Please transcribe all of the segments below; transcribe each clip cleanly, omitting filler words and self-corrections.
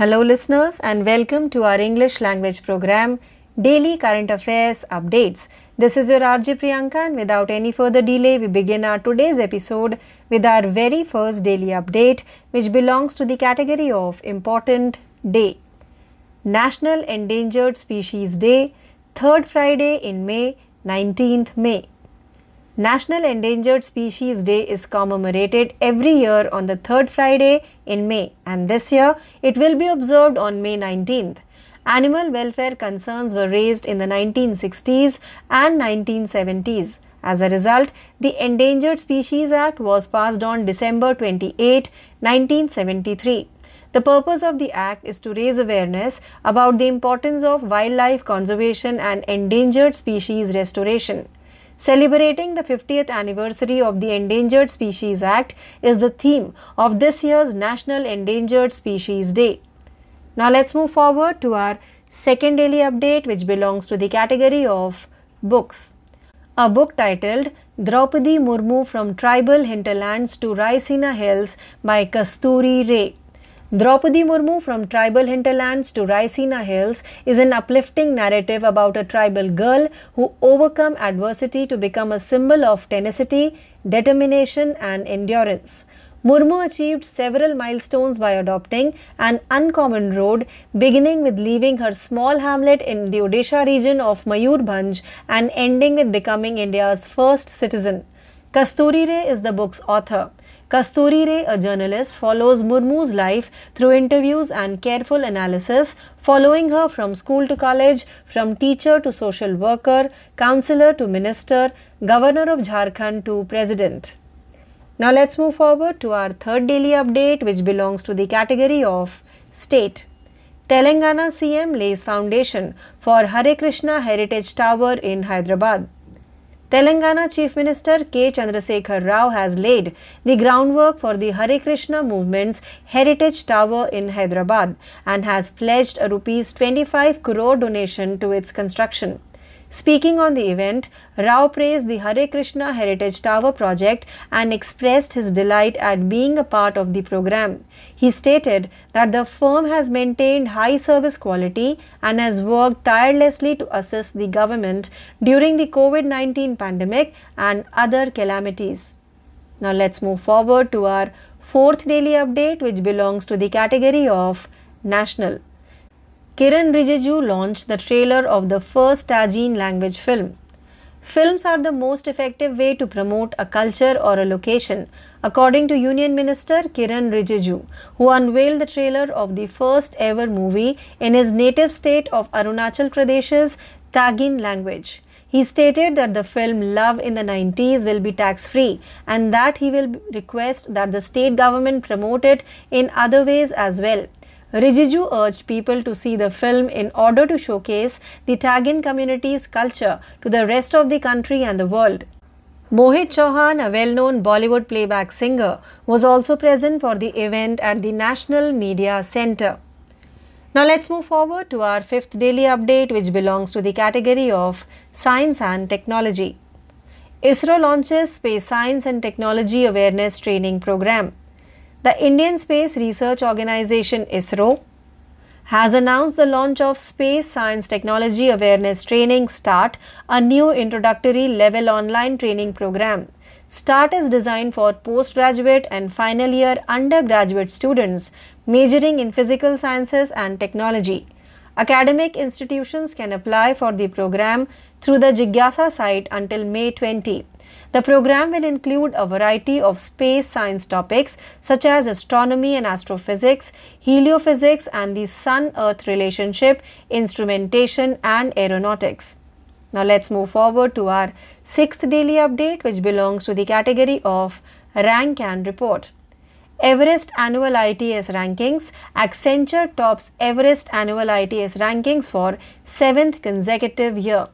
Hello listeners and welcome to our English language program, Daily Current Affairs Updates. This is your RJ Priyanka and without any further delay, we begin our today's episode with our very first daily update which belongs to the category of Important Day. National Endangered Species Day, third Friday in May, 19th May. National Endangered Species Day is commemorated every year on the third Friday in May, and this year it will be observed on May 19th. Animal welfare concerns were raised in the 1960s and 1970s. As a result, the Endangered Species Act was passed on December 28, 1973. The purpose of the act is to raise awareness about the importance of wildlife conservation and endangered species restoration. Celebrating the 50th anniversary of the Endangered Species Act is the theme of this year's National Endangered Species Day. Now let's move forward to our second daily update which belongs to the category of books. A book titled Draupadi Murmu From Tribal Hinterlands to Raisina Hills by Kasturi Ray. Draupadi Murmu From Tribal Hinterlands to Raisina Hills is an uplifting narrative about a tribal girl who overcome adversity to become a symbol of tenacity, determination and endurance. Murmu achieved several milestones by adopting an uncommon road, beginning with leaving her small hamlet in the Odisha region of Mayurbhanj and ending with becoming India's first citizen. Kasturi Ray is the book's author. Kasturi Ray, a journalist, follows Murmu's life through interviews and careful analysis, following her from school to college, from teacher to social worker, counselor to minister, governor of Jharkhand to president. Now let's move forward to our third daily update which belongs to the category of state. Telangana CM lays foundation for Hare Krishna Heritage Tower in Hyderabad. Telangana Chief Minister K. Chandrasekhar Rao has laid the groundwork for the Hare Krishna movement's Heritage Tower in Hyderabad and has pledged a rupees 25 crore donation to its construction. Speaking on the event, Rao praised the Hare Krishna Heritage Tower project and expressed his delight at being a part of the program. He stated that the firm has maintained high service quality and has worked tirelessly to assist the government during the COVID-19 pandemic and other calamities. Now let's move forward to our fourth daily update which belongs to the category of national. Kiran Rijiju launched the trailer of the first Tajin language film. Films are the most effective way to promote a culture or a location, according to Union Minister Kiran Rijiju, who unveiled the trailer of the first ever movie in his native state of Arunachal Pradesh's Tagin language. He stated that the film Love in the 90s will be tax-free and that he will request that the state government promote it in other ways as well. Rijiju urged people to see the film in order to showcase the Tagin community's culture to the rest of the country and the world. Mohit Chauhan, a well-known Bollywood playback singer, was also present for the event at the National Media Centre. Now let's move forward to our fifth daily update which belongs to the category of Science and Technology. ISRO launches Space Science and Technology Awareness Training Programme. The Indian Space Research Organisation ISRO has announced the launch of Space Science Technology Awareness Training START, a new introductory level online training program. START is designed for postgraduate and final year undergraduate students majoring in physical sciences and technology. Academic institutions can apply for the program through the Jigyasa site until May 20. The program will include a variety of space science topics such as astronomy and astrophysics, heliophysics and the sun-earth relationship, instrumentation and aeronautics. Now let's move forward to our sixth daily update which belongs to the category of Rank and Report. Everest Annual ITS Rankings. Accenture tops Everest Annual ITS Rankings for 7th consecutive year.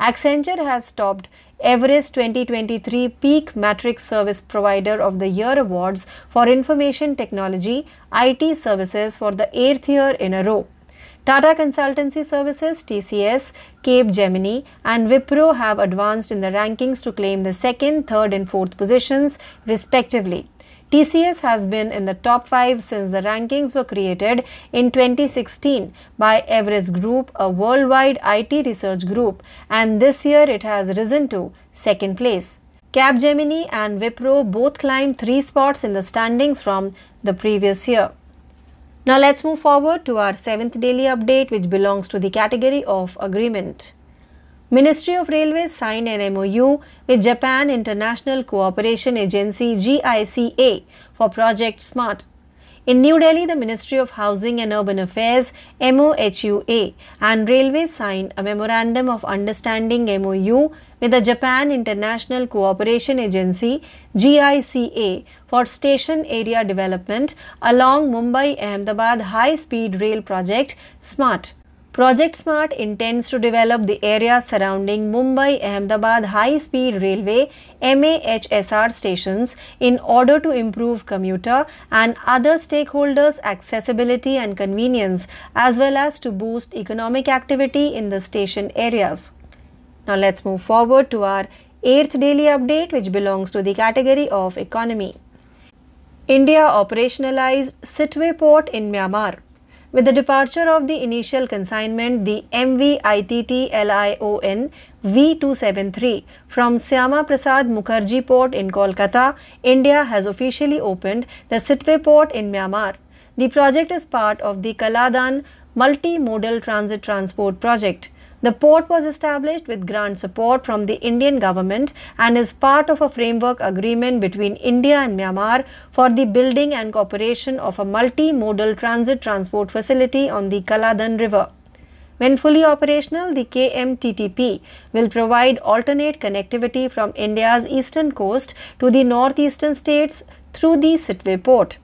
Accenture has topped Everest 2023 Peak Matrix Service Provider of the Year Awards for Information Technology IT Services for the 8th year in a row. Tata Consultancy Services TCS, Capgemini and Wipro have advanced in the rankings to claim the 2nd, 3rd and 4th positions respectively. TCS has been in the top 5 since the rankings were created in 2016 by Everest Group, a worldwide IT research group, and this year it has risen to second place. Capgemini and Wipro both climbed 3 spots in the standings from the previous year. Now let's move forward to our 7th daily update, which belongs to the category of agreement. Ministry of Railways signed an MOU with Japan International Cooperation Agency (JICA) for Project Smart. In New Delhi, the Ministry of Housing and Urban Affairs (MOHUA) and Railways signed a Memorandum of Understanding (MOU) with the Japan International Cooperation Agency (JICA) for station area development along Mumbai-Ahmedabad high-speed rail project SMART. Project SMART intends to develop the area surrounding Mumbai-Ahmedabad high-speed railway (MAHSR) stations in order to improve commuter and other stakeholders' accessibility and convenience, as well as to boost economic activity in the station areas. Now let's move forward to our 8th daily update, which belongs to the category of economy. India operationalized Sitwe Port in Myanmar. With the departure of the initial consignment, the MV ITT LION V273 from Syama Prasad Mukherjee Port in Kolkata, India has officially opened the Sitwe Port in Myanmar. The project is part of the Kaladan Multi-Modal Transit Transport Project. The port was established with grant support from the Indian government and is part of a framework agreement between India and Myanmar for the building and cooperation of a multi-modal transit transport facility on the Kaladan River. When fully operational, the KMTTP will provide alternate connectivity from India's eastern coast to the northeastern states through the Sitwe port.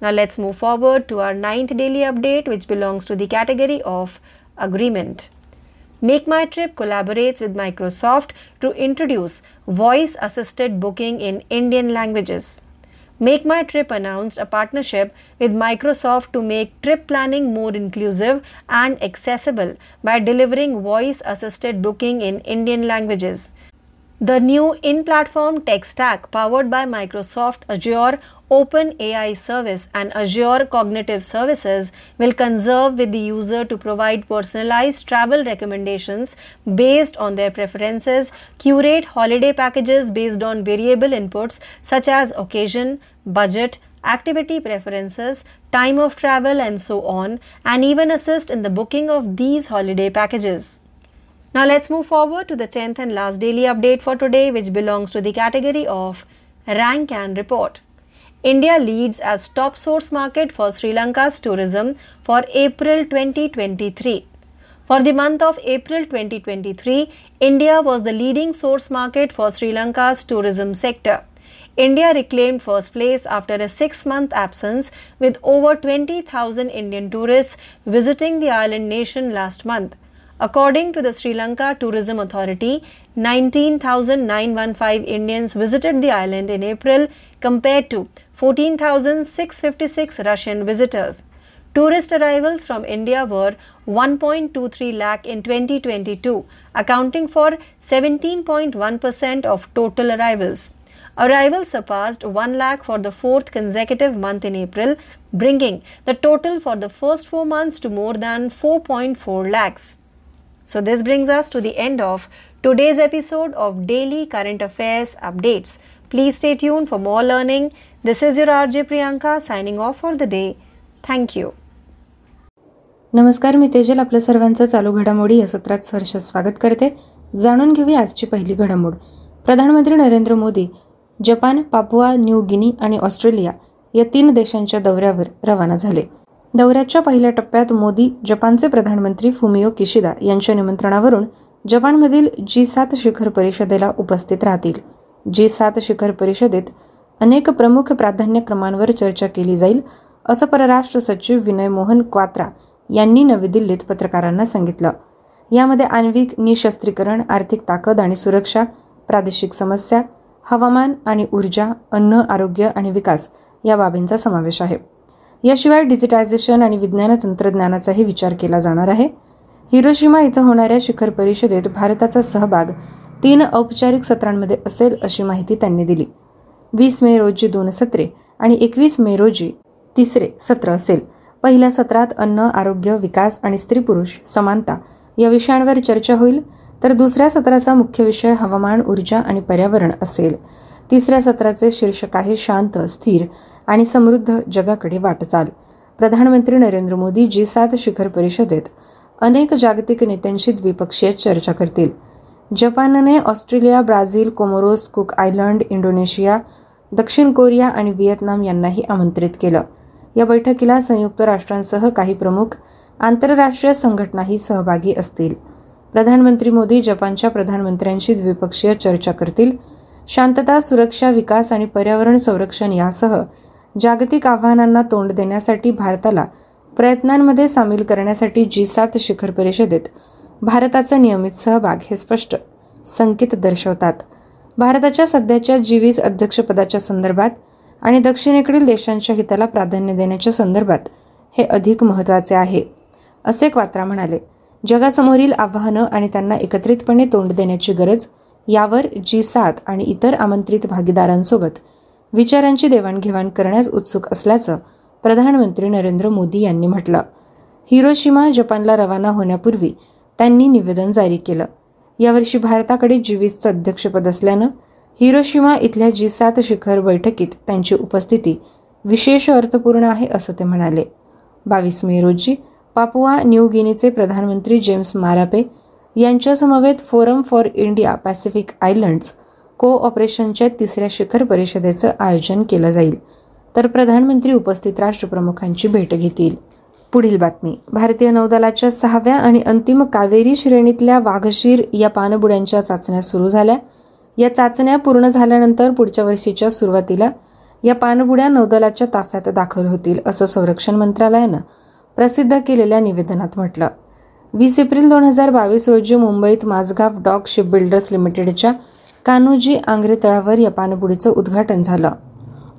Now let's move forward to our 9th daily update, which belongs to the category of agreement. Make My Trip collaborates with Microsoft to introduce voice-assisted booking in Indian languages. Make My Trip announced a partnership with Microsoft to make trip planning more inclusive and accessible by delivering voice-assisted booking in Indian languages. The new in-platform tech stack powered by Microsoft Azure OpenAI service and Azure Cognitive Services will converse with the user to provide personalized travel recommendations based on their preferences, curate holiday packages based on variable inputs such as occasion, budget, activity preferences, time of travel, and so on, and even assist in the booking of these holiday packages. Now let's move forward to the 10th and last daily update for today, which belongs to the category of Rank and Report. India leads as top source market for Sri Lanka's tourism for April 2023. For the month of April 2023, India was the leading source market for Sri Lanka's tourism sector. India reclaimed first place after a 6-month absence, with over 20,000 Indian tourists visiting the island nation last month. According to the Sri Lanka Tourism Authority, 19,915 Indians visited the island in April compared to 14,656 Russian visitors. Tourist arrivals from India were 1.23 lakh in 2022, accounting for 17.1% of total arrivals. Arrivals surpassed 1 lakh for the 4th consecutive month in April, bringing the total for the first 4 months to more than 4.4 lakhs. So this brings us to the end of today's episode of Daily Current Affairs Updates. Please stay tuned for more learning. This is your RJ Priyanka signing off for the day. Thank you. नमस्कार, मी तेजल आपल्या सर्वांचं चालू घडामोडी या सत्रात सहर्ष स्वागत करते. जाणून घेऊया आजची पहिली घडामोड. प्रधानमंत्री Narendra Modi Japan, Papua New Guinea आणि ऑस्ट्रेलिया या 3 देशांच्या दौऱ्यावर रवाना झाले. दौऱ्याच्या पहिल्या टप्प्यात मोदी जपानचे प्रधानमंत्री फुमिओ किशिदा यांच्या निमंत्रणावरून जपानमधील G7 शिखर परिषदेला उपस्थित राहतील. G7 शिखर परिषदेत अनेक प्रमुख प्राधान्यक्रमांवर चर्चा केली जाईल, असं परराष्ट्र सचिव विनय मोहन क्वात्रा यांनी नवी दिल्लीत पत्रकारांना सांगितलं. यामध्ये आण्विक निशस्त्रीकरण, आर्थिक ताकद आणि सुरक्षा, प्रादेशिक समस्या, हवामान आणि ऊर्जा, अन्न, आरोग्य आणि विकास या बाबींचा समावेश आहे. याशिवाय डिजिटायझेशन आणि विज्ञान तंत्रज्ञानाचाही विचार केला जाणार आहे. हिरोशिमा इथं होणाऱ्या शिखर परिषदेत भारताचा सहभाग 3 औपचारिक सत्रांमध्ये असेल, अशी माहिती त्यांनी दिली. 20 मे रोजी 2 सत्रे आणि 21 मे रोजी तिसरे सत्र असेल. पहिल्या सत्रात अन्न, आरोग्य, विकास आणि स्त्री पुरुष समानता या विषयांवर चर्चा होईल, तर दुसऱ्या सत्राचा मुख्य विषय हवामान, ऊर्जा आणि पर्यावरण असेल. तिसऱ्या सत्राचे शीर्षक आहे शांत, स्थिर आणि समृद्ध जगाकडे वाटचाल. प्रधानमंत्री नरेंद्र मोदी G7 शिखर परिषदेत अनेक जागतिक नेत्यांशी द्विपक्षीय चर्चा करतील. जपानने Australia, Brazil, Comoros, Cook Island, Indonesia, दक्षिण कोरिया आणि व्हिएतनाम यांनाही आमंत्रित केलं. या बैठकीला संयुक्त राष्ट्रांसह काही प्रमुख आंतरराष्ट्रीय संघटनाही सहभागी असतील. प्रधानमंत्री मोदी जपानच्या प्रधानमंत्र्यांशी द्विपक्षीय चर्चा करतील. शांतता, सुरक्षा, विकास आणि पर्यावरण संरक्षण यासह जागतिक आव्हानांना तोंड देण्यासाठी भारताला प्रयत्नांमध्ये सामील करण्यासाठी G7 शिखर परिषदेत भारताचा नियमित सहभाग हे स्पष्ट संकेत दर्शवतात. भारताच्या सध्याच्या G20 अध्यक्षपदाच्या संदर्भात आणि दक्षिणेकडील देशांच्या हिताला प्राधान्य देण्याच्या संदर्भात हे अधिक महत्त्वाचे आहे, असे क्वात्रा म्हणाले. जगासमोरील आव्हानं आणि त्यांना एकत्रितपणे तोंड देण्याची गरज यावर G7 आणि इतर आमंत्रित भागीदारांसोबत विचारांची देवाणघेवाण करण्यास उत्सुक असल्याचं प्रधानमंत्री नरेंद्र मोदी यांनी म्हटलं. हिरोशिमा जपानला रवाना होण्यापूर्वी त्यांनी निवेदन जारी केलं. यावर्षी भारताकडे G20चं अध्यक्षपद असल्यानं हिरोशिमा इथल्या G7 शिखर बैठकीत त्यांची उपस्थिती विशेष अर्थपूर्ण आहे, असं ते म्हणाले. 22 मे रोजी पापुआ न्यू गिनीचे प्रधानमंत्री जेम्स मारापे यांच्यासमवेत forum for India Pacific islands कोऑपरेशनच्या तिसऱ्या शिखर परिषदेचं आयोजन केलं जाईल, तर प्रधानमंत्री उपस्थित राष्ट्रप्रमुखांची भेट घेतील. पुढील बातमी. भारतीय नौदलाच्या 6व्या आणि अंतिम कावेरी श्रेणीतल्या वाघशीर या पाणबुड्यांच्या चाचण्या सुरू झाल्या. या चाचण्या पूर्ण झाल्यानंतर पुढच्या वर्षीच्या सुरुवातीला या पाणबुड्या नौदलाच्या ताफ्यात दाखल होतील, असं संरक्षण मंत्रालयानं प्रसिद्ध केलेल्या निवेदनात म्हटलं. 20 एप्रिल 2022 रोजी मुंबईत माझगाव डॉक शिपबिल्डर्स लिमिटेडच्या कान्होजी आंग्रे तळावर या पाणबुडीचं उद्घाटन झालं.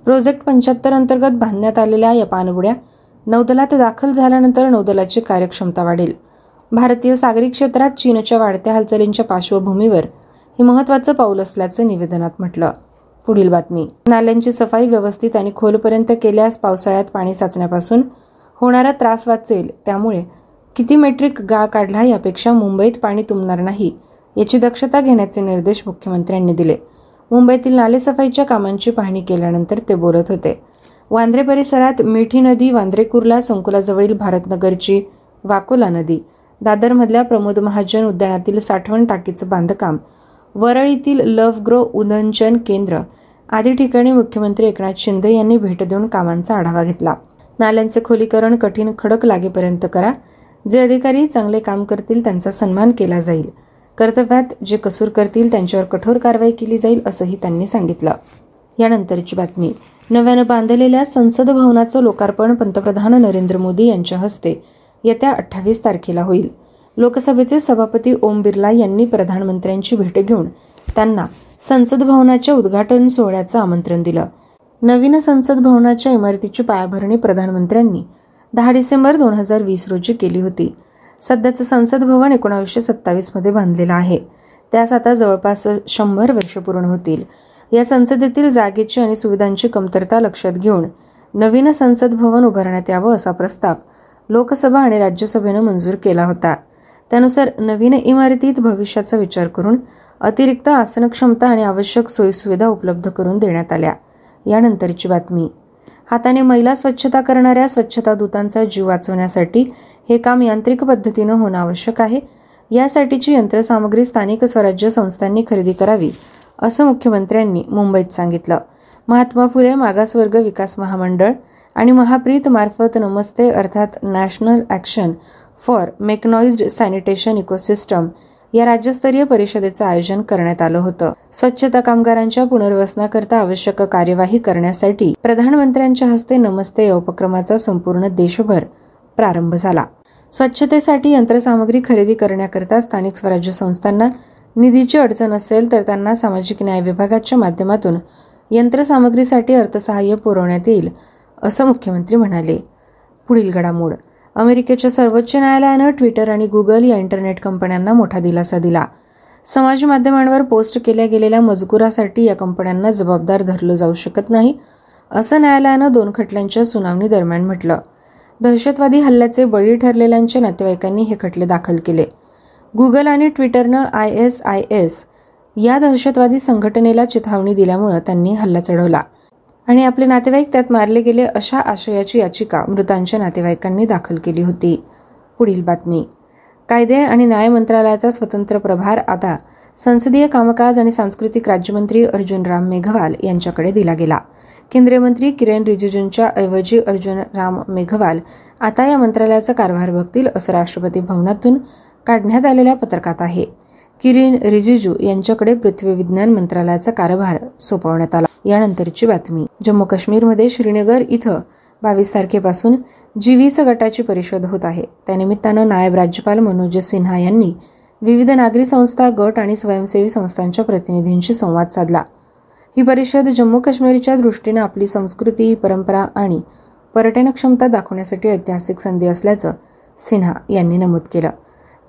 प्रोजेक्ट 75 अंतर्गत बांधण्यात आलेल्या या पाणबुड्या नौदलात दाखल झाल्यानंतर नौदलाची कार्यक्षमता वाढेल. भारतीय सागरी क्षेत्रात चीनच्या वाढत्या हालचालींच्या पार्श्वभूमीवर हे महत्त्वाचं पाऊल असल्याचं निवेदनात म्हटलं. पुढील बातमी. नाल्यांची सफाई व्यवस्थित आणि खोलपर्यंत केल्यास पावसाळ्यात पाणी साचण्यापासून होणारा त्रास वाचेल. त्यामुळे किती मेट्रिक गाळ काढला यापेक्षा मुंबईत पाणी तुंबणार नाही याची दक्षता घेण्याचे निर्देश मुख्यमंत्र्यांनी दिले. मुंबईतील नालेसफाईच्या कामांची पाहणी केल्यानंतर ते बोलत होते. वांद्रे परिसरात मिठी नदी, वांद्रे कुर्ला संकुलाजवळील भारतनगरची वाकोला नदी, दादरमधल्या प्रमोद महाजन उद्यानातील साठवण टाकीचं बांधकाम, वरळीतील लव्ह ग्रो उदंचन केंद्र आदी ठिकाणी मुख्यमंत्री एकनाथ शिंदे यांनी भेट देऊन कामांचा आढावा घेतला. नाल्यांचे खोलीकरण कठीण खडक लागेपर्यंत करा. जे अधिकारी चांगले काम करतील त्यांचा सन्मान केला जाईल. कर्तव्यात जे कसूर करतील त्यांच्यावर कठोर कारवाई केली जाईल, असंही त्यांनी सांगितलं. यानंतरची बातमी. नव्यानं बांधलेल्या संसद भवनाचं लोकार्पण पंतप्रधान नरेंद्र मोदी यांच्या हस्ते येत्या 28 तारखेला होईल. लोकसभेचे सभापती ओम बिर्ला यांनी प्रधानमंत्र्यांची भेट घेऊन त्यांना संसद भवनाच्या उद्घाटन सोहळ्याचं आमंत्रण दिलं. नवीन संसद भवनाच्या इमारतीची पायाभरणी प्रधानमंत्र्यांनी 10 डिसेंबर 2020 रोजी केली होती. सध्याचं संसद भवन 1927 मध्ये बांधलेलं आहे. त्यास आता जवळपास 100 वर्ष पूर्ण होतील. या संसदेतील जागेची आणि सुविधांची कमतरता लक्षात घेऊन नवीन संसद भवन उभारण्यात यावं, असा प्रस्ताव लोकसभा आणि राज्यसभेनं मंजूर केला होता. त्यानुसार नवीन इमारतीत भविष्याचा विचार करून अतिरिक्त आसन क्षमता आणि आवश्यक सोयीसुविधा उपलब्ध करून देण्यात आल्या. यानंतरची बातमी. हाताने महिला स्वच्छता करणाऱ्या स्वच्छता दूतांचा जीव वाचवण्यासाठी हे काम यांत्रिक पद्धतीनं होणं आवश्यक आहे. यासाठीची यंत्रसामग्री स्थानिक स्वराज्य संस्थांनी खरेदी करावी, असं मुख्यमंत्र्यांनी मुंबईत सांगितलं. महात्मा फुले मागासवर्ग विकास महामंडळ आणि महाप्रीत मार्फत नमस्ते अर्थात national action for mechanised sanitation ecosystem या राज्यस्तरीय परिषदेचं आयोजन करण्यात आलं होतं. स्वच्छता कामगारांच्या पुनर्वसनाकरता आवश्यक कार्यवाही करण्यासाठी प्रधानमंत्र्यांच्या हस्ते नमस्ते या उपक्रमाचा संपूर्ण देशभर प्रारंभ झाला. स्वच्छतेसाठी यंत्रसामग्री खरेदी करण्याकरता स्थानिक स्वराज्य संस्थांना निधीची अडचण असेल तर त्यांना सामाजिक न्याय विभागाच्या माध्यमातून यंत्रसामग्रीसाठी अर्थसहाय्य पुरवण्यात येईल, असं मुख्यमंत्री म्हणाले. पुढील घडामोड. अमेरिकेच्या सर्वोच्च न्यायालयानं ट्विटर आणि गुगल या इंटरनेट कंपन्यांना मोठा दिलासा दिला. समाज माध्यमांवर पोस्ट केल्या गेलेल्या मजकुरासाठी या कंपन्यांना जबाबदार धरलं जाऊ शकत नाही, असं न्यायालयानं दोन खटल्यांच्या सुनावणी दरम्यान म्हटलं. दहशतवादी हल्ल्याचे बळी ठरलेल्यांच्या नातेवाईकांनी हे खटले दाखल केले. गुगल आणि ट्विटरनं ISIS या दहशतवादी संघटनेला चिथावणी दिल्यामुळं त्यांनी हल्ला चढवला आणि आपले नातेवाईक त्यात मारले गेले अशा आशयाची याचिका मृतांच्या नातेवाईकांनी दाखल केली होती. पुढील बातमी. कायदे आणि न्याय मंत्रालयाचा स्वतंत्र प्रभार आता संसदीय कामकाज आणि सांस्कृतिक राज्यमंत्री अर्जुन राम मेघवाल यांच्याकडे दिला गेला. केंद्रीय मंत्री किरेन रिजिजूंच्या ऐवजी अर्जुन राम मेघवाल आता या मंत्रालयाचा कारभार बघतील असं राष्ट्रपती भवनातून काढण्यात आलेल्या पत्रकात आहे. किरेन रिजिजू यांच्याकडे पृथ्वी विज्ञान मंत्रालयाचा कारभार सोपवण्यात आला. यानंतरची बातमी. जम्मू काश्मीरमध्ये श्रीनगर इथं 22 तारखेपासून G20 गटाची परिषद होत आहे. त्यानिमित्तानं नायब राज्यपाल मनोज सिन्हा यांनी विविध नागरी संस्था, गट आणि स्वयंसेवी संस्थांच्या प्रतिनिधींशी संवाद साधला. ही परिषद जम्मू काश्मीरच्या दृष्टीनं आपली संस्कृती, परंपरा आणि पर्यटन क्षमता दाखवण्यासाठी ऐतिहासिक संधी असल्याचं सिन्हा यांनी नमूद केलं.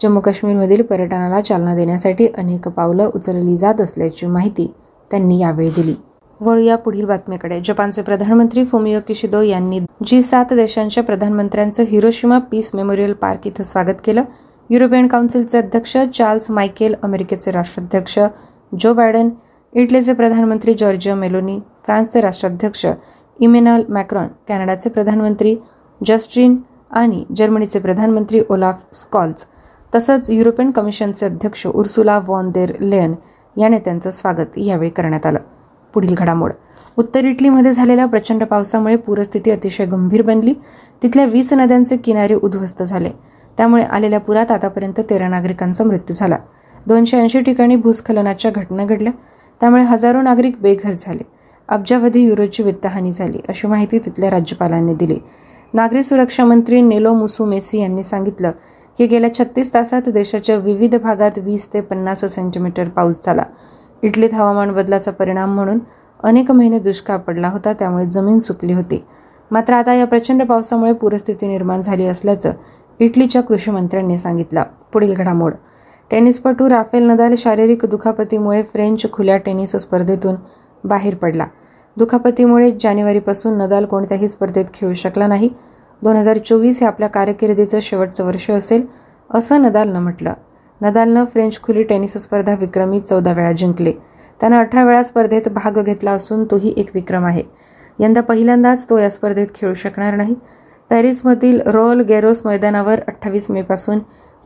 जम्मू काश्मीरमधील पर्यटनाला चालना देण्यासाठी अनेक पावलं उचलली जात असल्याची माहिती त्यांनी यावेळी दिली. वळूया पुढील बातमीकडे. जपानचे प्रधानमंत्री फुमिओ किशिदो यांनी G7 देशांच्या प्रधानमंत्र्यांचं हिरोशिमा पीस मेमोरियल पार्क इथं स्वागत केलं. युरोपियन काउन्सिलचे अध्यक्ष चार्ल्स मायकेल, अमेरिकेचे राष्ट्राध्यक्ष जो बायडन, इटलीचे प्रधानमंत्री जॉर्जिया मेलोनी, फ्रान्सचे राष्ट्राध्यक्ष इमॅन्युएल मॅक्रॉन, कॅनडाचे प्रधानमंत्री जस्टिन आणि जर्मनीचे प्रधानमंत्री ओलाफ स्कॉल्ज तसंच युरोपियन कमिशनचे अध्यक्ष उर्सुला वॉन देर लेयन या नेत्यांचं स्वागत यावेळी करण्यात आलं. पुढील घडामोड. उत्तर इटलीमध्ये झालेल्या प्रचंड पावसामुळे पूरस्थिती अतिशय गंभीर बनली. तिथल्या 20 नद्यांचे किनारे उद्ध्वस्त झाले. त्यामुळे आलेल्या पुरात आतापर्यंत 13 नागरिकांचा मृत्यू झाला. 280 ठिकाणी भूस्खलनाच्या घटना घडल्या. त्यामुळे हजारो नागरिक बेघर झाले. अब्जावधी युरोची वित्तहानी झाली अशी माहिती तिथल्या राज्यपालांनी दिली. नागरी सुरक्षा मंत्री नेलो मुसुमेसी यांनी सांगितलं की गेल्या 36 तासात देशाच्या विविध भागात 20 ते 50 सेंटीमीटर पाऊस झाला. इटलीत हवामान बदलाचा परिणाम म्हणून अनेक महिने दुष्काळ पडला होता. त्यामुळे जमीन सुकली होती. मात्र आता या प्रचंड पावसामुळे पूरस्थिती निर्माण झाली असल्याचं इटलीच्या कृषी मंत्र्यांनी सांगितलं. पुढील घडामोड. टेनिसपटू राफेल नदाल शारीरिक दुखापतीमुळे फ्रेंच खुल्या टेनिस स्पर्धेतून बाहेर पडला. दुखापतीमुळे जानेवारीपासून नदाल कोणत्याही स्पर्धेत खेळू शकला नाही. 2024 हे आपल्या कारकिर्दीचं शेवटचं वर्ष असेल असं नदालनं म्हटलं. नदालनं फ्रेंच खुली टेनिस स्पर्धा विक्रमी 14 वेळा जिंकले. त्यानं 18 वेळा स्पर्धेत भाग घेतला असून तोही एक विक्रम आहे. यंदा पहिल्यांदाच तो या स्पर्धेत खेळू शकणार नाही. पॅरिसमधील रोल गॅरोस मैदानावर 28 मेपासून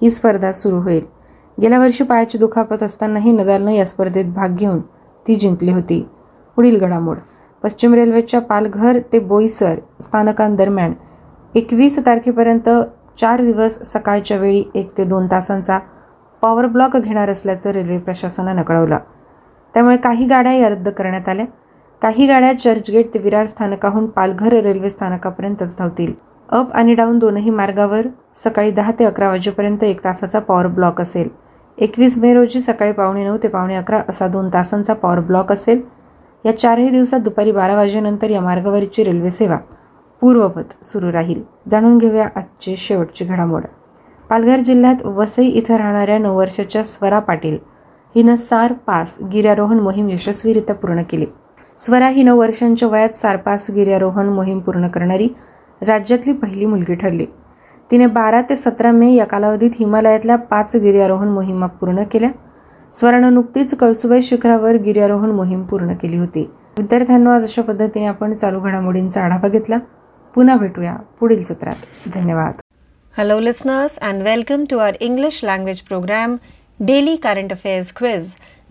ही स्पर्धा सुरू होईल. गेल्या वर्षी पायाची दुखापत असतानाही नदालनं या स्पर्धेत भाग घेऊन ती जिंकली होती. पुढील घडामोड. पश्चिम रेल्वेच्या पालघर ते बोईसर स्थानकांदरम्यान 21 तारखेपर्यंत 4 दिवस सकाळच्या वेळी 1 ते 2 तासांचा पॉवर ब्लॉक घेणार असल्याचं रेल्वे प्रशासनानं कळवलं. त्यामुळे काही गाड्या या रद्द करण्यात आल्या. काही गाड्या चर्चगेट ते विरार स्थानकाहून पालघर रेल्वे स्थानकापर्यंतच धावतील. अप आणि डाऊन दोनही मार्गावर सकाळी 10 ते 11 वाजेपर्यंत 1 तासाचा पॉवर ब्लॉक असेल. 21 मे रोजी सकाळी 9:45 ते 11 असा 2 तासांचा पॉवर ब्लॉक असेल. या 4ही दिवसात दुपारी 12 वाजेनंतर या मार्गावरची रेल्वेसेवा पूर्ववत सुरू राहील. जाणून घेऊया आजची शेवटची घडामोड. पालघर जिल्ह्यात वसई इथं राहणाऱ्या 9 वर्षाच्या स्वरा पाटील हिनं सारपास गिर्यारोहण मोहीम यशस्वीरित्या पूर्ण केली. स्वरा ही 9 वर्षांच्या वयात सारपास गिर्यारोहण मोहीम पूर्ण करणारी राज्यातली पहिली मुलगी ठरली. तिने 12 ते 17 मे या कालावधीत हिमालयातल्या 5 गिर्यारोहण मोहिमा पूर्ण केल्या. स्वरानं नुकतीच कळसुबाई शिखरावर गिर्यारोहण मोहीम पूर्ण केली होती. विद्यार्थ्यांना आज अशा पद्धतीने आपण चालू घडामोडींचा आढावा घेतला. पुन्हा भेटूया पुढील सत्रात. धन्यवाद. Hello listeners and welcome to our English language program Daily Current Affairs Quiz.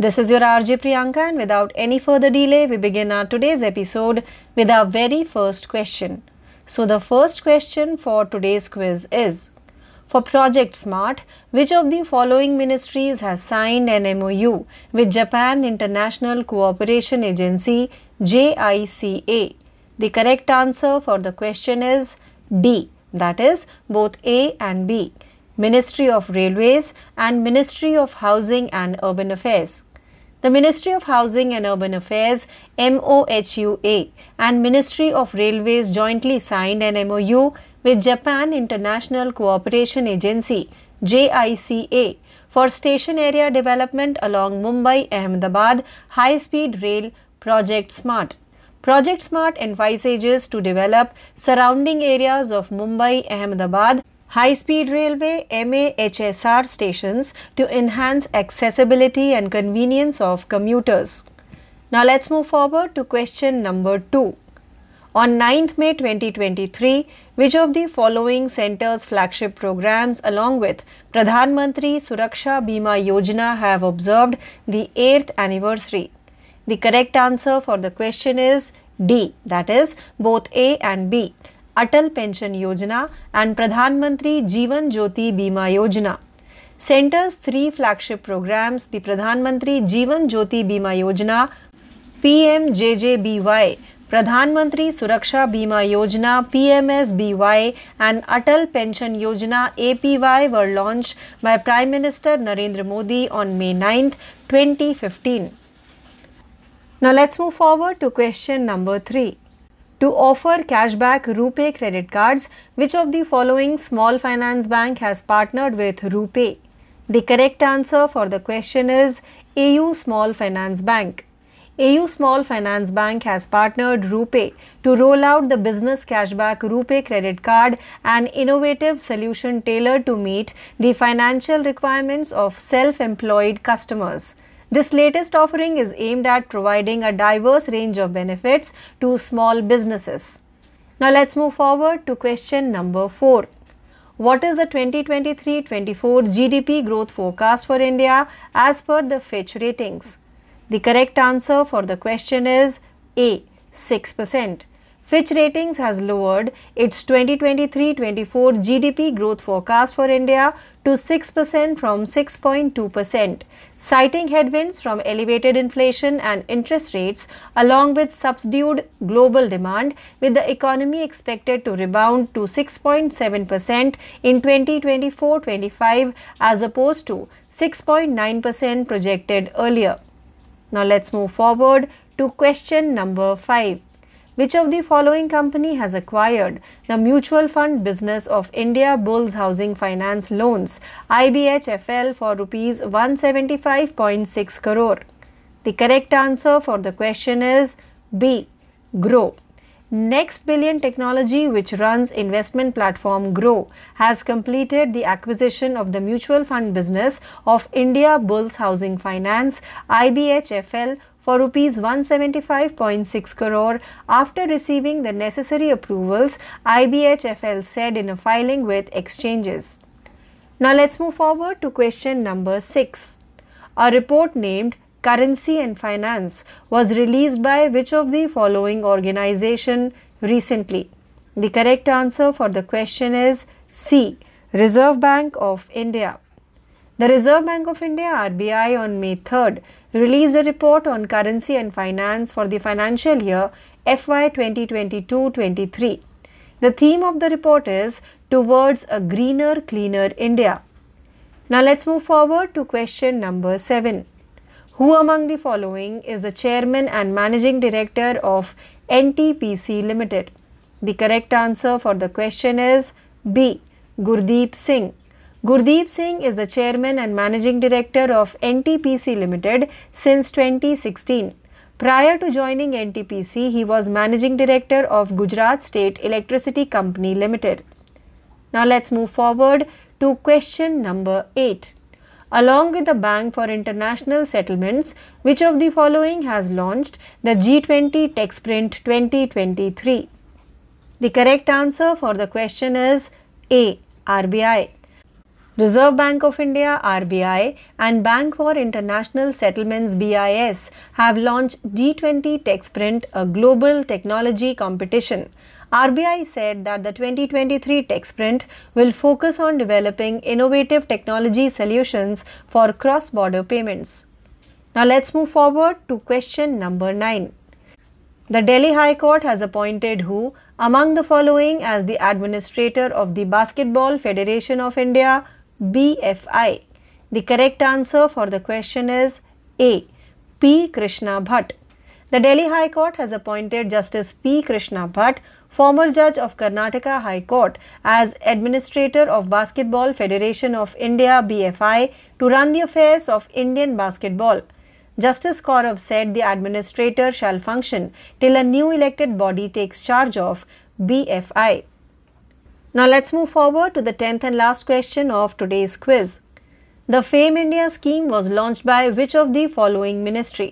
This is your RJ Priyanka and without any further delay we begin our today's episode with our very first question. So the first question for today's quiz is, for Project Smart, which of the following ministries has signed an MOU with Japan International Cooperation Agency JICA? The correct answer for the question is D, that is both A and B, Ministry of Railways and Ministry of Housing and Urban Affairs. The Ministry of Housing and Urban Affairs MOHUA and Ministry of Railways jointly signed an MOU with Japan International Cooperation Agency JICA for station area development along Mumbai-Ahmedabad high speed rail Project Smart. Project Smart envisages to develop surrounding areas of Mumbai, Ahmedabad, high-speed railway MAHSR stations to enhance accessibility and convenience of commuters. Now let's move forward to question number 2. On 9th May 2023, which of the following center's flagship programs along with Pradhan Mantri Suraksha Bima Yojana have observed the 8th anniversary? The correct answer for the question is D, that is both A and B. Atal Pension Yojana and Pradhan Mantri Jeevan Jyoti Bima Yojana. Center's 3 flagship programs, the Pradhan Mantri Jeevan Jyoti Bima Yojana, PMJJBY, Pradhan Mantri Suraksha Bima Yojana PMSBY, and Atal Pension Yojana APY were launched by Prime Minister Narendra Modi on May 9, 2015. Now let's move forward to question number 3. To offer cashback RuPay credit cards, which of the following small finance bank has partnered with RuPay? The correct answer for the question is AU Small Finance Bank. AU Small Finance Bank has partnered RuPay to roll out the business cashback RuPay credit card, an innovative solution tailored to meet the financial requirements of self-employed customers. This latest offering is aimed at providing a diverse range of benefits to small businesses. Now let's move forward to question number 4. What is the 2023-24 GDP growth forecast for India as per the Fitch ratings? The correct answer for the question is A, 6%. Fitch Ratings has lowered its 2023-24 GDP growth forecast for India to 6% from 6.2%, citing headwinds from elevated inflation and interest rates along with subdued global demand, with the economy expected to rebound to 6.7% in 2024-25 as opposed to 6.9% projected earlier. Now let's move forward to question number 5. Which of the following company has acquired the mutual fund business of India Bulls Housing Finance Loans IBHFL for rupees 175.6 crore? The correct answer for the question is B, Grow. Next Billion Technology, which runs investment platform Grow, has completed the acquisition of the mutual fund business of India Bulls Housing Finance IBHFL for rupees 175.6 crore after receiving the necessary approvals, IBHFL said in a filing with exchanges. Now let's move forward to question number 6. A report named Currency and Finance was released by which of the following organization recently? The correct answer for the question is C, Reserve Bank of India. The Reserve Bank of India (RBI) on May 3rd released a report on currency and finance for the financial year FY 2022-23. The theme of the report is Towards a Greener, Cleaner India. Now let's move forward to question number 7. Who among the following is the Chairman and Managing Director of NTPC Limited? The correct answer for the question is B, Gurdeep Singh. Gurdeep Singh is the Chairman and Managing Director of NTPC Limited since 2016. Prior to joining NTPC, he was Managing Director of Gujarat State Electricity Company Limited. Now let's move forward to question number 8. Along with the Bank for International Settlements, which of the following has launched the G20 TechSprint 2023? The correct answer for the question is A, RBI. Reserve Bank of India (RBI) and Bank for International Settlements (BIS) have launched G20 TechSprint, a global technology competition. RBI said that the 2023 TechSprint will focus on developing innovative technology solutions for cross-border payments. Now let's move forward to question number 9. The Delhi High Court has appointed who among the following as the administrator of the Basketball Federation of India BFI. The correct answer for the question is A, P. Krishna Bhatt. The Delhi High Court has appointed Justice P. Krishna Bhatt, former judge of Karnataka High Court, as administrator of Basketball Federation of India BFI to run the affairs of Indian basketball. Justice Kaurav said the administrator shall function till a new elected body takes charge of BFI. Now let's move forward to the 10th and last question of today's quiz. The Fame India scheme was launched by which of the following ministry?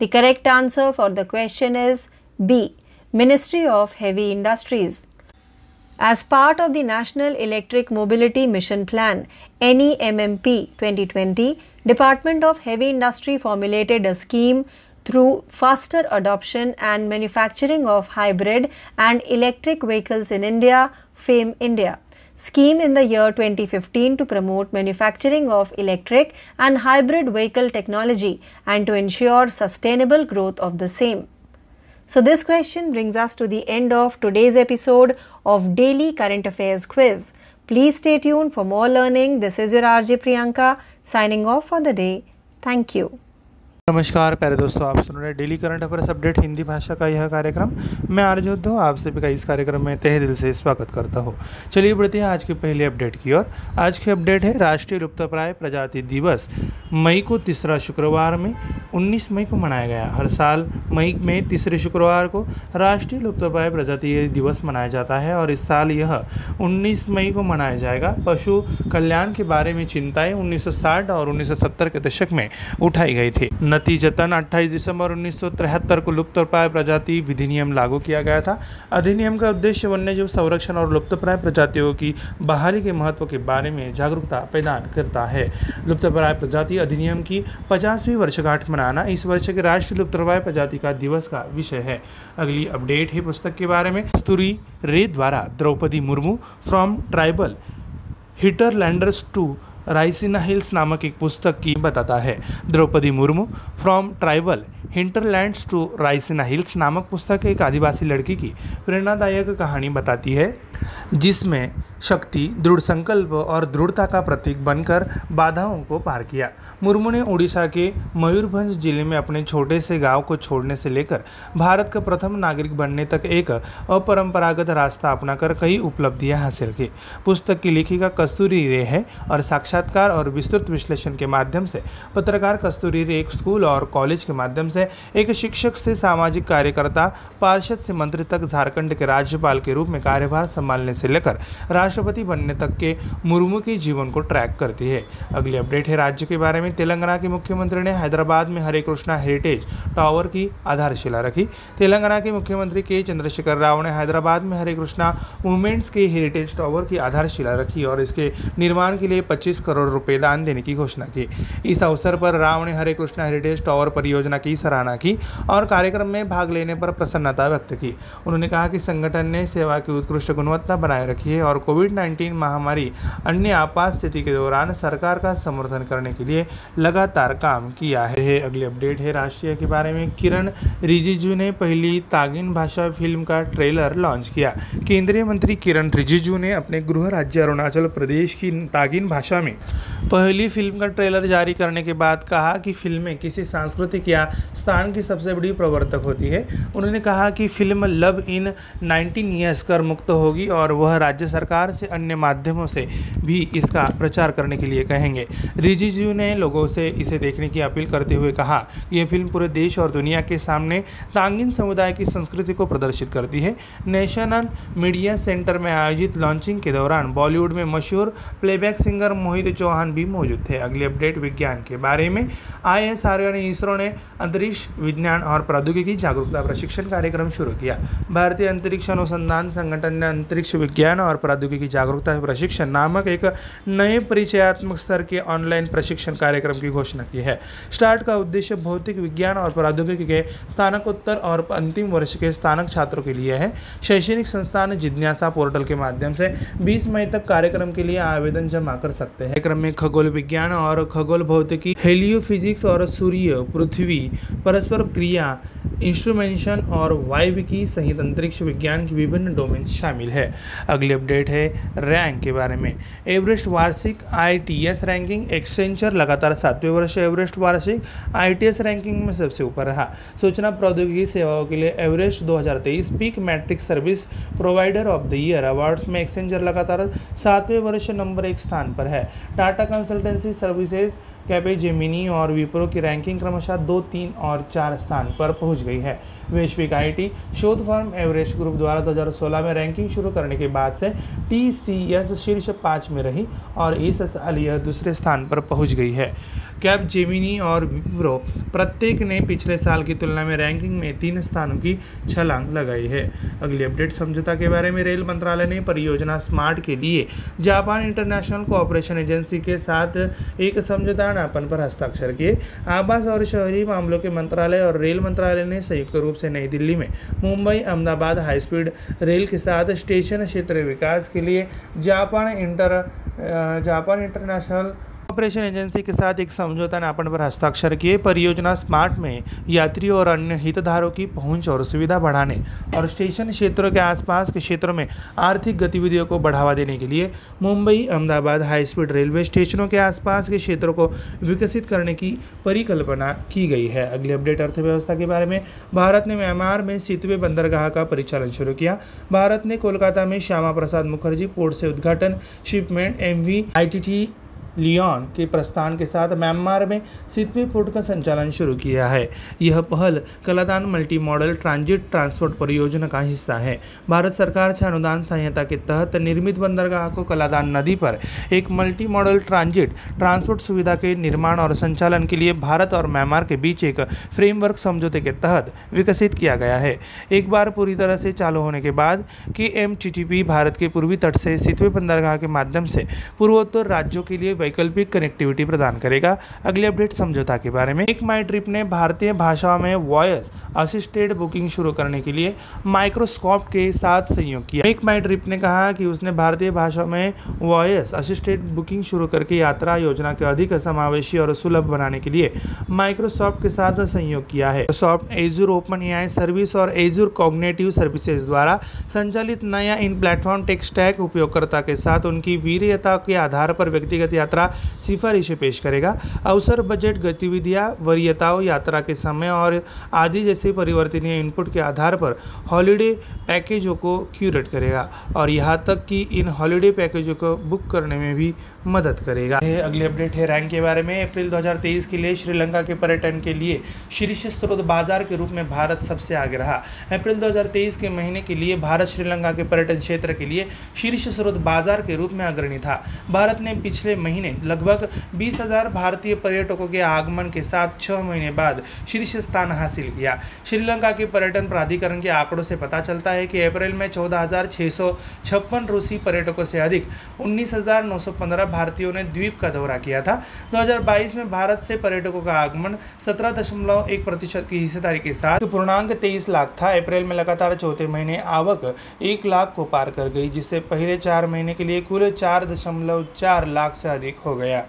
The correct answer for the question is B, Ministry of Heavy Industries. As part of the National Electric Mobility Mission Plan, NEMMP 2020, Department of Heavy Industry formulated a scheme through faster adoption and manufacturing of hybrid and electric vehicles in India, Fame India. Scheme in the year 2015 to promote manufacturing of electric and hybrid vehicle technology and to ensure sustainable growth of the same. So this question brings us to the end of today's episode of Daily Current Affairs Quiz. Please stay tuned for more learning. This is your RJ Priyanka signing off for the day. Thank you. नमस्कार प्यारे दोस्तों, आप सुन रहे हैं daily current affairs update Hindi भाषा का यह कार्यक्रम। मैं आर्ज उद्धव आप सभी का इस कार्यक्रम में तहे दिल से स्वागत करता हूँ। चलिए बढ़ते हैं आज के पहले अपडेट की ओर। आज के अपडेट है राष्ट्रीय लुप्तप्राय प्रजाति दिवस मई को तीसरा शुक्रवार में 19 मई को मनाया गया। हर साल मई में तीसरे शुक्रवार को राष्ट्रीय लुप्तप्राय प्रजाति दिवस मनाया जाता है और इस साल यह 19 मई को मनाया जाएगा। पशु कल्याण के बारे में चिंताएँ 1960 और 1970 के दशक में उठाई गई थी। नतीजतन 28 दिसंबर 1973 को लुप्तप्राय प्रजाति विधिनियम लागू किया गया था। अधिनियम का उद्देश्य वन्यजीव संरक्षण और लुप्तप्राय प्रजातियों की बहाली के महत्व के बारे में जागरूकता पैदा करता है। लुप्तप्राय प्रजाति अधिनियम की 50वीं वर्षगांठ मनाना इस वर्ष के राष्ट्रीय लुप्तप्राय प्रजाति का दिवस का विषय है। अगली अपडेट है पुस्तक के बारे में। कस्तूरी रे द्वारा Draupadi Murmu from tribal hinterlanders to Raisina hills नामक एक पुस्तक की बताता है। Draupadi Murmu from tribal hinterlands to Raisina hills नामक पुस्तक एक आदिवासी लड़की की प्रेरणादायक कहानी बताती है, जिसमें शक्ति, दृढ़ संकल्प और दृढ़ता का प्रतीक बनकर बाधाओं को पार किया। मुर्मू ने उड़ीसा के मयूरभंज जिले में अपने छोटे से गांव को छोड़ने से लेकर भारत का प्रथम नागरिक बनने तक एक अपरंपरागत रास्ता अपनाकर कई उपलब्धियां हासिल की। पुस्तक की लेखिका कस्तूरी रे है और साक्षात्कार और विस्तृत विश्लेषण के माध्यम से पत्रकार कस्तूरी रे एक स्कूल और कॉलेज के माध्यम से एक शिक्षक से सामाजिक कार्यकर्ता, पार्षद से मंत्री तक झारखंड के राज्यपाल के रूप में कार्यभार संभालने से लेकर राष्ट्रपति बनने तक के मुर्मू के जीवन को ट्रैक करती है। अगली अपडेट है राज्य के बारे में। तेलंगाना के मुख्यमंत्री ने हैदराबाद में हरे कृष्णा हेरिटेज टावर की आधारशिला रखी। तेलंगाना के मुख्यमंत्री के चंद्रशेखर राव ने हैदराबाद में हरे कृष्णा मूवमेंट्स के हेरिटेज टावर की आधारशिला रखी और इसके निर्माण के लिए 25 करोड़ रुपये दान देने की घोषणा की। इस अवसर पर राव ने हरे कृष्णा हेरिटेज टावर परियोजना की सराहना की और कार्यक्रम में भाग लेने पर प्रसन्नता व्यक्त की। उन्होंने कहा कि संगठन ने सेवा की उत्कृष्ट गुणवत्ता बनाए रखी है और कोविड-19 महामारी अन्य आपात स्थिति के दौरान सरकार का समर्थन करने के लिए लगातार काम किया है। अगली अपडेट है राष्ट्रीय के बारे में। किरण रिजिजू ने पहली तागिन भाषा फिल्म का ट्रेलर लॉन्च किया। केंद्रीय मंत्री किरण रिजिजू ने अपने गृह राज्य अरुणाचल प्रदेश की तागिन भाषा में पहली फिल्म का ट्रेलर जारी करने के बाद कहा कि फिल्में किसी सांस्कृतिक या स्थान की सबसे बड़ी प्रवर्तक होती है। उन्होंने कहा कि फिल्म लव इन 19 ईयर्स कर मुक्त होगी और वह राज्य सरकार से अन्य माध्यमों से भी इसका प्रचार करने के लिए कहेंगे। रिजिजू ने लोगों से इसे देखने की अपील करते हुए कहा कि यह फिल्म पूरे देश और दुनिया के सामने तांगिन समुदाय की संस्कृति को प्रदर्शित करती है। नेशनल मीडिया सेंटर में आयोजित लॉन्चिंग के दौरान बॉलीवुड में मशहूर प्लेबैक सिंगर मोहित चौहान भी मौजूद थे। अगली अपडेट विज्ञान के बारे में। ISRO ने इसरो ने अंतरिक्ष विज्ञान और प्रौद्योगिकी जागरूकता प्रशिक्षण कार्यक्रम शुरू किया। भारतीय अंतरिक्ष अनुसंधान संगठन ने अंतरिक्ष विज्ञान और प्रौद्योगिकी जागरूकता प्रशिक्षण नामक एक नए परिचयात्मक स्तर के ऑनलाइन प्रशिक्षण कार्यक्रम की घोषणा की है। स्टार्ट का उद्देश्य भौतिक विज्ञान और प्रौद्योगिकी के स्नातकोत्तर और अंतिम वर्ष के स्नातक छात्रों के लिए है। शैक्षणिक संस्थान जिज्ञासा पोर्टल के माध्यम से 20 मई तक कार्यक्रम के लिए आवेदन जमा कर सकते हैं। कार्यक्रम में खगोल विज्ञान और खगोल भौतिकी, हेलियोफिजिक्स और सूर्य पृथ्वी परस्पर क्रिया, इंस्ट्रूमेंटेशन और वायविकी सहित अंतरिक्ष विज्ञान की विभिन्न डोमेन शामिल है। अगली अपडेट है रैंक के बारे में। एवरेस्ट वार्षिक ITS रैंकिंग एक्सटेंचर लगातार 7वें वर्ष एवरेस्ट वार्षिक ITS रैंकिंग में सबसे ऊपर रहा। सूचना प्रौद्योगिकी सेवाओं के लिए Everest 2023 peak matrix service provider of the year awards में एक्सटेंचर लगातार 7वें वर्ष नंबर 1 स्थान पर है। Tata consultancy services Capgemini और विप्रो की रैंकिंग क्रमशः 2, 3 और 4 स्थान पर पहुंच गई है। वैश्विक आईटी शोध फर्म एवरेस्ट ग्रुप द्वारा 2016 में रैंकिंग शुरू करने के बाद से TCS शीर्ष 5 में रही और इस साल यह दूसरे स्थान पर पहुंच गई है। कैप जेमिनी और विप्रो प्रत्येक ने पिछले साल की तुलना में रैंकिंग में 3 स्थानों की छलांग लगाई है। अगली अपडेट समझौता के बारे में। रेल मंत्रालय ने परियोजना स्मार्ट के लिए जापान इंटरनेशनल कोऑपरेशन एजेंसी के साथ एक समझौता ज्ञापन पर हस्ताक्षर किए। आवास और शहरी मामलों के मंत्रालय और रेल मंत्रालय ने संयुक्त रूप से नई दिल्ली में Mumbai Ahmedabad high speed rail के साथ स्टेशन क्षेत्र विकास के लिए जापान इंटरनेशनल ऑपरेशन एजेंसी के साथ एक समझौता ज्ञापन पर हस्ताक्षर किए। परियोजना स्मार्ट में यात्रियों और अन्य हितधारकों की पहुंच और सुविधा बढ़ाने और स्टेशन क्षेत्रों के आसपास के क्षेत्रों में आर्थिक गतिविधियों को बढ़ावा देने के लिए Mumbai Ahmedabad high speed railway स्टेशनों के आसपास के क्षेत्रों को विकसित करने की परिकल्पना की गई है। अगली अपडेट अर्थव्यवस्था के बारे में। भारत ने म्यांमार में 7वें बंदरगाह का परिचालन शुरू किया। भारत ने कोलकाता में श्यामा प्रसाद मुखर्जी पोर्ट से उद्घाटन शिपमेंट MV ITT लियोन के प्रस्थान के साथ म्यांमार में 7वें पोर्ट का संचालन शुरू किया है। यह पहल Kaladan multi modal transit transport परियोजना का हिस्सा है। भारत सरकार से अनुदान सहायता के तहत निर्मित बंदरगाह को कलादान नदी पर एक मल्टी मॉडल ट्रांजिट ट्रांसपोर्ट सुविधा के निर्माण और संचालन के लिए भारत और म्यांमार के बीच एक फ्रेमवर्क समझौते के तहत विकसित किया गया है। एक बार पूरी तरह से चालू होने के बाद KMTTP भारत के पूर्वी तट से 7वें बंदरगाह के माध्यम से पूर्वोत्तर राज्यों के लिए वैकल्पिक कनेक्टिविटी प्रदान करेगा। अगली अपडेट समझौता के बारे में। एक माई ट्रिप ने भारतीय भाषा में वॉयस असिस्टेड बुकिंग शुरू करने के लिए माइक्रोसॉफ्ट के साथ सहयोग किया। एक माई ट्रिप ने कहा कि उसने भारतीय भाषा में वॉयस असिस्टेड बुकिंग शुरू करके यात्रा योजना के अधिक समावेशी और सुलभ बनाने के लिए माइक्रोसॉफ्ट के साथ सहयोग किया है। Microsoft Azure open AI service और एजूर कॉग्निटिव सर्विसेज द्वारा संचालित नया इन प्लेटफॉर्म टेक स्टैक उपयोगकर्ता के साथ उनकी वरीयता के आधार पर व्यक्तिगत सिफारिशें पेश करेगा। अवसर बजट गतिविधियां वरीयताओं यात्रा के समय और आदि जैसे परिवर्तनीय इनपुट के आधार पर हॉलिडे पैकेजों को क्यूरेट करेगा और यहां तक कि इन हॉलिडे पैकेजों को बुक करने में भी मदद करेगा। अगली अपडेट है रैंक के बारे में। अप्रैल 2023 के लिए श्रीलंका के पर्यटन के लिए शीर्ष स्रोत बाजार के रूप में भारत सबसे आगे रहा। अप्रैल 2023 के महीने के लिए भारत श्रीलंका के पर्यटन क्षेत्र के लिए शीर्ष स्रोत बाजार के रूप में अग्रणी था। भारत ने पिछले महीने लगभग 20,000 भारतीय पर्यटकों के आगमन के साथ 6 महीने बाद शीर्ष स्थान हासिल किया। श्रीलंका के पर्यटन प्राधिकरण के आंकड़ों से पता चलता है कि अप्रैल में 14,656 रूसी पर्यटकों से अधिक 19,915 भारतीयों ने द्वीप का दौरा किया था। 2022 में भारत से पर्यटकों का आगमन 17.1% की हिस्सेदारी के साथ 23 लाख था। अप्रैल में लगातार चौथे महीने आवक 1 लाख को पार कर गई, जिससे पहले 4 महीने के लिए कुल 4.4 लाख से अधिक हो गया।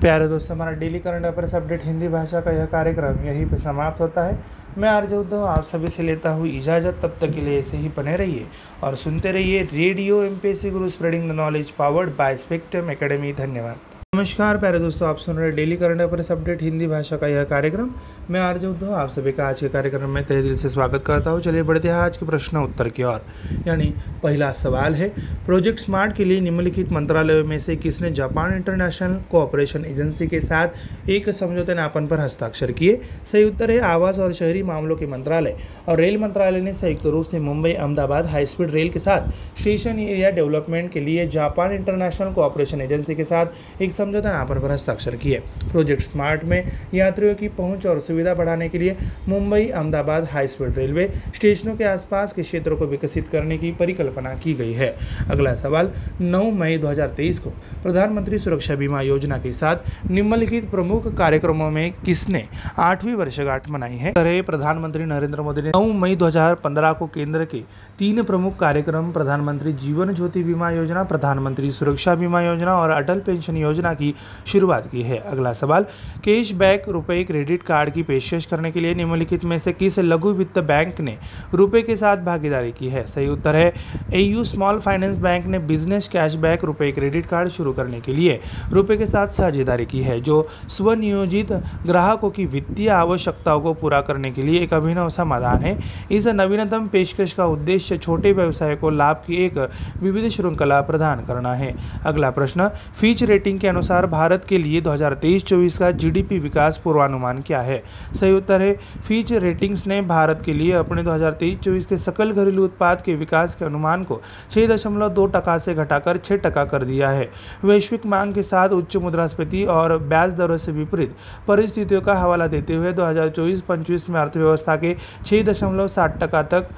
प्यारे दोस्तों, हमारा daily current affairs update Hindi भाषा का यह कार्यक्रम यहीं पे समाप्त होता है। मैं आरजे उद्धव आप सभी से लेता हूँ इजाज़त। तब तक के लिए ऐसे ही बने रहिए और सुनते रहिए radio MPSC Guru, spreading the knowledge, powered by spectrum academy. धन्यवाद। नमस्कार प्यारे दोस्तों, आप सुन रहे daily current affairs update Hindi भाषा का यह कार्यक्रम। मैं आरजे उद्धव आप सभी का आज के कार्यक्रम में तहे दिल से स्वागत करता हूँ। चलिए बढ़ते हैं आज के प्रश्न उत्तर की ओर। यानी पहला सवाल है, प्रोजेक्ट स्मार्ट के लिए निम्नलिखित मंत्रालयों में से किसने जापान इंटरनेशनल कोऑपरेशन एजेंसी के साथ एक समझौता ज्ञापन पर हस्ताक्षर किए? सही उत्तर है आवास और शहरी मामलों के मंत्रालय और रेल मंत्रालय ने संयुक्त रूप से Mumbai Ahmedabad high speed rail के साथ स्टेशन एरिया डेवलपमेंट के लिए जापान इंटरनेशनल कोऑपरेशन एजेंसी के साथ एक समझौता ज्ञापन पर हस्ताक्षर किए। प्रोजेक्ट स्मार्ट में यात्रियों की पहुंच और सुविधा बढ़ाने के लिए Mumbai Ahmedabad high speed railway स्टेशनों के आसपास के क्षेत्रों को विकसित करने की परिकल्पना की गई है। अगला सवाल, 9 मई 2023 को प्रधानमंत्री सुरक्षा बीमा योजना के साथ निम्नलिखित प्रमुख कार्यक्रमों में किसने 8वीं वर्षगांठ मनाई है? प्रधानमंत्री नरेंद्र मोदी ने 9 मई 2015 को केंद्र के 3 प्रमुख कार्यक्रम प्रधानमंत्री जीवन ज्योति बीमा योजना, प्रधानमंत्री सुरक्षा बीमा योजना और अटल पेंशन योजना की शुरुआत की है। अगला सवाल, कैशबैक रुपए क्रेडिट कार्ड की पेशकश करने के लिए निम्नलिखित में से किस लघु वित्त बैंक ने रुपए के साथ भागीदारी की है? सही उत्तर है AU स्मॉल फाइनेंस बैंक ने बिजनेस कैशबैक रुपए क्रेडिट कार्ड शुरू करने के लिए रुपए के साथ साझेदारी की है, जो स्वनियोजित ग्राहकों की वित्तीय आवश्यकताओं को पूरा करने के लिए एक अभिनव समाधान है। इस नवीनतम पेशकश का उद्देश्य छोटे व्यवसाय को लाभ की एक विविध श्रृंखला प्रदान करना है। अगला प्रश्न, फिच रेटिंग के अनुसार अनुसार भारत के लिए 2023-24 का जीडीपी विकास पूर्वानुमान क्या है? सही उत्तर है फिच रेटिंग्स ने भारत के लिए अपने 2023-24 के सकल घरेलू उत्पाद के विकास के अनुमान को 6.2% से घटाकर 6% कर दिया है। वैश्विक मांग के साथ उच्च मुद्रास्फीति और ब्याज दरों से विपरीत परिस्थितियों का हवाला देते हुए 2024-25 में अर्थव्यवस्था के 6.7% तक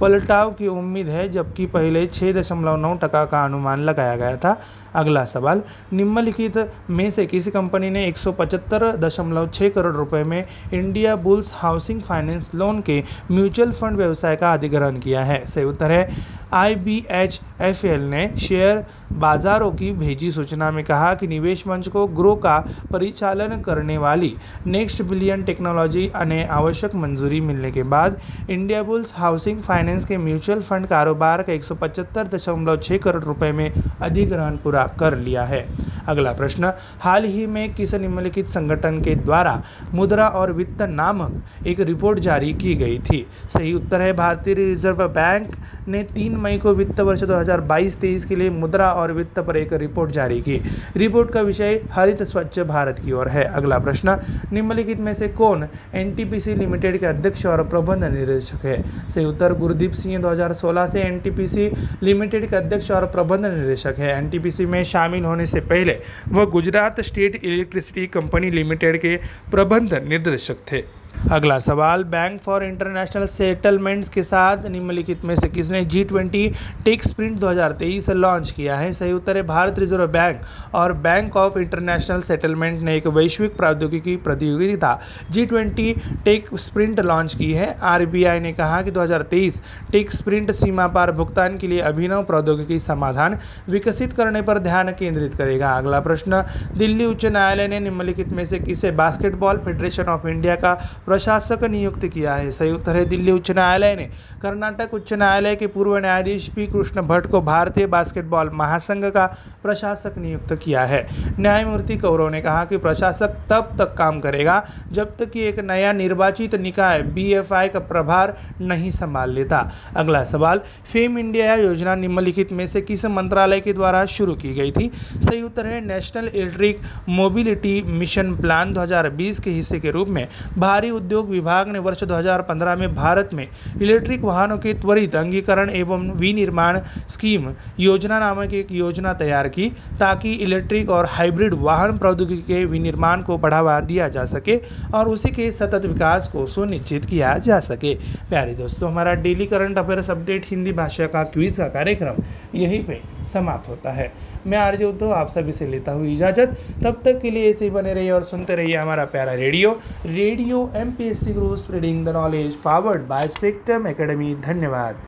पलटाव की उम्मीद है, जबकि पहले 6.9% का अनुमान लगाया गया था। अगला सवाल, निम्नलिखित में से किसी कंपनी ने 175.6 करोड़ रुपए में Indiabulls housing finance loan के म्यूचुअल फंड व्यवसाय का अधिग्रहण किया है? सही उत्तर है IBHFL ने शेयर बाजारों की भेजी सूचना में कहा कि निवेश मंच को ग्रो का परिचालन करने वाली नेक्स्ट बिलियन टेक्नोलॉजी ने आवश्यक मंजूरी मिलने के बाद इंडिया बुल्स हाउसिंग फाइनेंस के म्यूचुअल फंड कारोबार का 175.6 करोड़ रुपए में अधिग्रहण पूरा कर लिया है। अगला प्रश्न, हाल ही में किस निम्नलिखित संगठन के द्वारा मुद्रा और वित्त नामक एक रिपोर्ट जारी की गई थी? सही उत्तर है भारतीय रिजर्व बैंक ने 3 मई को वित्त वर्ष 2022-23 के लिए मुद्रा और वित्त पर एक रिपोर्ट जारी की। रिपोर्ट का विषय हरित स्वच्छ भारत की ओर है। अगला प्रश्न, निम्नलिखित में से कौन NTPC लिमिटेड के अध्यक्ष और प्रबंध निदेशक है? सही उत्तर गुरदीप सिंह 2016 से NTPC लिमिटेड के अध्यक्ष और प्रबंध निदेशक है। NTPC में शामिल होने से पहले वह Gujarat state electricity company limited के प्रबंध निदेशक थे। अगला सवाल, बैंक फॉर इंटरनेशनल सेटलमेंट्स के साथ निम्नलिखित में से किसने G20 टेक स्प्रिंट 2023 लॉन्च किया है? सही उत्तर है भारत रिजर्व बैंक और बैंक ऑफ इंटरनेशनल सेटलमेंट ने एक वैश्विक प्रौद्योगिकी प्रतियोगिता G20 टेक स्प्रिंट लॉन्च की है। RBI ने कहा कि 2023 टेक स्प्रिंट सीमा पार भुगतान के लिए अभिनव प्रौद्योगिकी समाधान विकसित करने पर ध्यान केंद्रित करेगा। अगला प्रश्न, दिल्ली उच्च न्यायालय ने निम्नलिखित में से किसे बास्केटबॉल फेडरेशन ऑफ इंडिया का प्रशासक नियुक्त किया है? सही उत्तर है दिल्ली उच्च न्यायालय ने कर्नाटक उच्च न्यायालय के पूर्व न्यायाधीश P. कृष्ण भट्ट को भारतीय बास्केटबॉल महासंघ का प्रशासक नियुक्त किया है। न्यायमूर्ति कौरव ने कहा कि प्रशासक तब तक काम करेगा जब तक कि एक नया निर्वाचित निकाय BFI का प्रभार नहीं संभाल लेता। अगला सवाल, फेम इंडिया योजना निम्नलिखित में से किस मंत्रालय के द्वारा शुरू की गई थी? सही उत्तर है national electric mobility mission plan 2020 के हिस्से के रूप में भारी उद्योग विभाग ने वर्ष 2015 में भारत में इलेक्ट्रिक वाहनों के त्वरित अंगीकरण एवं विनिर्माण स्कीम योजना नामक एक योजना तैयार की ताकि इलेक्ट्रिक और हाइब्रिड वाहन प्रौद्योगिकी के विनिर्माण को बढ़ावा दिया जा सके और उसी के सतत विकास को सुनिश्चित किया जा सके। प्यारे दोस्तों, हमारा daily current affairs update Hindi भाषा का क्विज का कार्यक्रम यहीं पे समाप्त होता है। मैं आरजे उद्धव आप सभी से लेता हूँ इजाज़त। तब तक के लिए ऐसे ही बने रहिए और सुनते रहिए हमारा प्यारा radio MPSC Guru spreading the knowledge powered by spectrum academy. धन्यवाद।